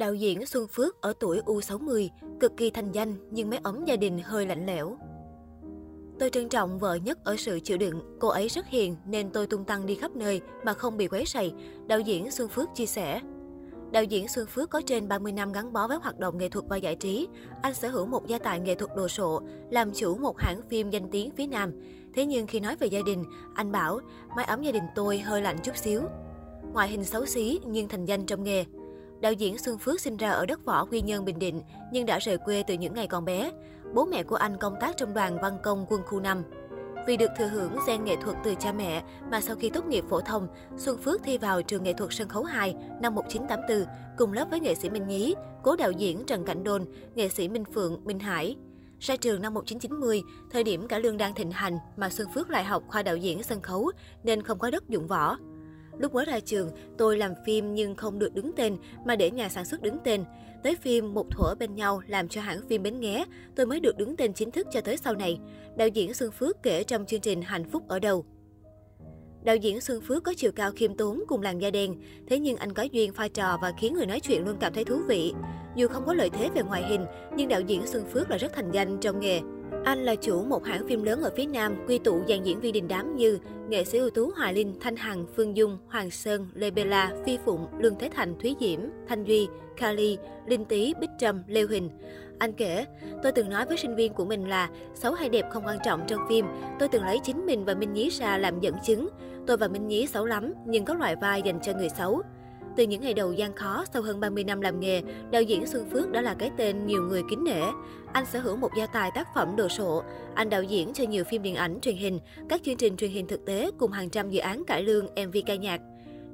Đạo diễn Xuân Phước ở tuổi U60, cực kỳ thành danh nhưng mái ấm gia đình hơi lạnh lẽo. Tôi trân trọng vợ nhất ở sự chịu đựng, cô ấy rất hiền nên tôi tung tăng đi khắp nơi mà không bị quấy rầy, đạo diễn Xuân Phước chia sẻ. Đạo diễn Xuân Phước có trên 30 năm gắn bó với hoạt động nghệ thuật và giải trí. Anh sở hữu một gia tài nghệ thuật đồ sộ, làm chủ một hãng phim danh tiếng phía Nam. Thế nhưng khi nói về gia đình, anh bảo, mái ấm gia đình tôi hơi lạnh chút xíu. Ngoại hình xấu xí nhưng thành danh trong nghề. Đạo diễn Xuân Phước sinh ra ở đất Võ, Quy Nhơn, Bình Định nhưng đã rời quê từ những ngày còn bé. Bố mẹ của anh công tác trong đoàn văn công quân khu 5. Vì được thừa hưởng gen nghệ thuật từ cha mẹ mà sau khi tốt nghiệp phổ thông, Xuân Phước thi vào trường nghệ thuật sân khấu 2 năm 1984 cùng lớp với nghệ sĩ Minh Nhí, cố đạo diễn Trần Cảnh Đôn, nghệ sĩ Minh Phượng, Minh Hải. Ra trường năm 1990, thời điểm cả lương đang thịnh hành mà Xuân Phước lại học khoa đạo diễn sân khấu nên không có đất dụng võ. Lúc mới ra trường, tôi làm phim nhưng không được đứng tên mà để nhà sản xuất đứng tên. Tới phim Một Thổ Bên Nhau làm cho hãng phim Bến Nghé, tôi mới được đứng tên chính thức cho tới sau này. Đạo diễn Xuân Phước kể trong chương trình Hạnh Phúc Ở Đâu. Đạo diễn Xuân Phước có chiều cao khiêm tốn cùng làn da đen, thế nhưng anh có duyên pha trò và khiến người nói chuyện luôn cảm thấy thú vị. Dù không có lợi thế về ngoại hình, nhưng đạo diễn Xuân Phước là rất thành danh trong nghề. Anh là chủ một hãng phim lớn ở phía Nam, quy tụ dàn diễn viên đình đám như nghệ sĩ ưu tú Hoài Linh, Thanh Hằng, Phương Dung, Hoàng Sơn, Lê Bê La, Phi Phụng, Lương Thế Thành, Thúy Diễm, Thanh Duy, Kali, Linh Tý, Bích Trâm, Lê Huỳnh. Anh kể, tôi từng nói với sinh viên của mình là xấu hay đẹp không quan trọng trong phim. Tôi từng lấy chính mình và Minh Nhí ra làm dẫn chứng. Tôi và Minh Nhí xấu lắm, nhưng có loại vai dành cho người xấu. Từ những ngày đầu gian khó, sau hơn 30 năm làm nghề, đạo diễn Xuân Phước đã là cái tên nhiều người kính nể. Anh sở hữu một gia tài tác phẩm đồ sộ. Anh đạo diễn cho nhiều phim điện ảnh, truyền hình, các chương trình truyền hình thực tế cùng hàng trăm dự án cải lương, MV ca nhạc.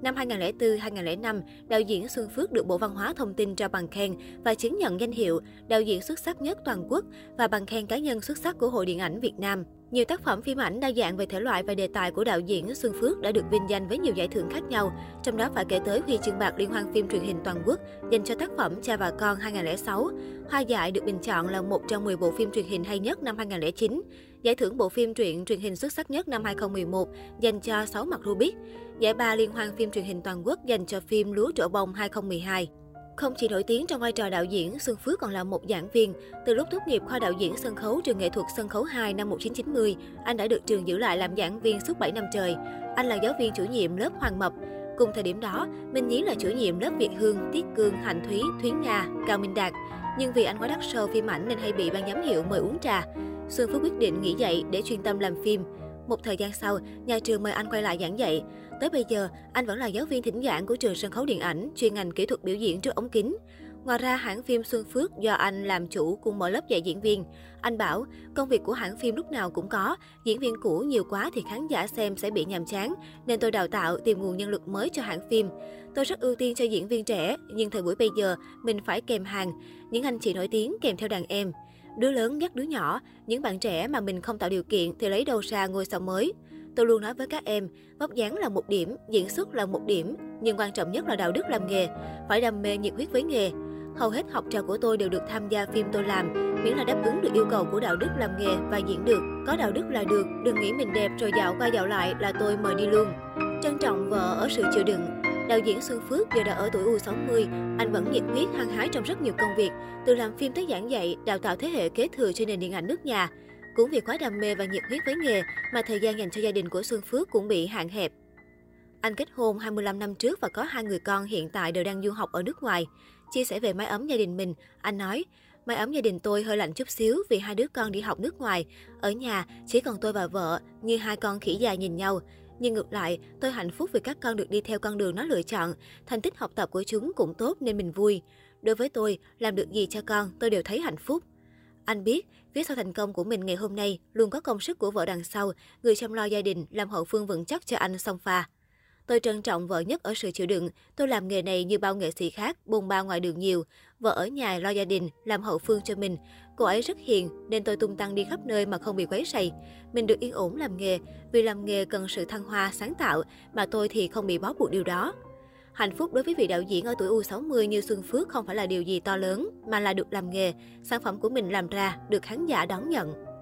Năm 2004-2005, đạo diễn Xuân Phước được Bộ Văn hóa Thông tin trao bằng khen và chứng nhận danh hiệu đạo diễn xuất sắc nhất toàn quốc và bằng khen cá nhân xuất sắc của Hội Điện ảnh Việt Nam. Nhiều tác phẩm phim ảnh đa dạng về thể loại và đề tài của đạo diễn Xuân Phước đã được vinh danh với nhiều giải thưởng khác nhau, trong đó phải kể tới huy chương bạc Liên hoan phim truyền hình toàn quốc dành cho tác phẩm Cha và Con 2006. Hoa Dạy được bình chọn là một trong 10 bộ phim truyền hình hay nhất năm 2009. Giải thưởng bộ phim truyện truyền hình xuất sắc nhất năm 2011 dành cho Sáu Mặt Rubik. Giải ba Liên hoan phim truyền hình toàn quốc dành cho phim Lúa Trổ Bông 2012. Không chỉ nổi tiếng trong vai trò đạo diễn, Xuân Phước còn là một giảng viên. Từ lúc tốt nghiệp khoa đạo diễn sân khấu trường nghệ thuật sân khấu 2 năm 1990, anh đã được trường giữ lại làm giảng viên suốt 7 năm trời. Anh là giáo viên chủ nhiệm lớp Hoàng Mập. Cùng thời điểm đó, Minh Nhí là chủ nhiệm lớp Việt Hương, Tiết Cương, Hạnh Thúy, Thuyến Nga, Cao Minh Đạt. Nhưng vì anh quá đắt show phim ảnh nên hay bị ban giám hiệu mời uống trà. Xuân Phước quyết định nghỉ dạy để chuyên tâm làm phim. Một thời gian sau, nhà trường mời anh quay lại giảng dạy. Tới bây giờ, anh vẫn là giáo viên thỉnh giảng của trường sân khấu điện ảnh, chuyên ngành kỹ thuật biểu diễn trước ống kính. Ngoài ra, hãng phim Xuân Phước do anh làm chủ cùng mở lớp dạy diễn viên. Anh bảo, công việc của hãng phim lúc nào cũng có, diễn viên cũ nhiều quá thì khán giả xem sẽ bị nhàm chán, nên tôi đào tạo tìm nguồn nhân lực mới cho hãng phim. Tôi rất ưu tiên cho diễn viên trẻ, nhưng thời buổi bây giờ mình phải kèm hàng, những anh chị nổi tiếng kèm theo đàn em. Đứa lớn dắt đứa nhỏ, những bạn trẻ mà mình không tạo điều kiện thì lấy đâu ra ngôi sao mới. Tôi luôn nói với các em, vóc dáng là một điểm, diễn xuất là một điểm, nhưng quan trọng nhất là đạo đức làm nghề, phải đam mê nhiệt huyết với nghề. Hầu hết học trò của tôi đều được tham gia phim tôi làm, miễn là đáp ứng được yêu cầu của đạo đức làm nghề và diễn được. Có đạo đức là được, đừng nghĩ mình đẹp rồi dạo qua dạo lại là tôi mời đi luôn. Trân trọng vợ ở sự chịu đựng. Đạo diễn Xuân Phước giờ đã ở tuổi U60, anh vẫn nhiệt huyết hăng hái trong rất nhiều công việc, từ làm phim tới giảng dạy, đào tạo thế hệ kế thừa cho nền điện ảnh nước nhà. Cũng vì quá đam mê và nhiệt huyết với nghề mà thời gian dành cho gia đình của Xuân Phước cũng bị hạn hẹp. Anh kết hôn 25 năm trước và có 2 người con hiện tại đều đang du học ở nước ngoài. Chia sẻ về mái ấm gia đình mình, anh nói, mái ấm gia đình tôi hơi lạnh chút xíu vì 2 đứa con đi học nước ngoài. Ở nhà chỉ còn tôi và vợ, như 2 con khỉ già nhìn nhau. Nhưng ngược lại, tôi hạnh phúc vì các con được đi theo con đường nó lựa chọn. Thành tích học tập của chúng cũng tốt nên mình vui. Đối với tôi, làm được gì cho con, tôi đều thấy hạnh phúc. Anh biết, phía sau thành công của mình ngày hôm nay, luôn có công sức của vợ đằng sau, người chăm lo gia đình, làm hậu phương vững chắc cho anh song pha. Tôi trân trọng vợ nhất ở sự chịu đựng. Tôi làm nghề này như bao nghệ sĩ khác, bôn ba ngoài đường nhiều. Vợ ở nhà lo gia đình, làm hậu phương cho mình. Cô ấy rất hiền nên tôi tung tăng đi khắp nơi mà không bị quấy rầy. Mình được yên ổn làm nghề, vì làm nghề cần sự thăng hoa, sáng tạo, mà tôi thì không bị bó buộc điều đó. Hạnh phúc đối với vị đạo diễn ở tuổi U60 như Xuân Phước không phải là điều gì to lớn, mà là được làm nghề, sản phẩm của mình làm ra, được khán giả đón nhận.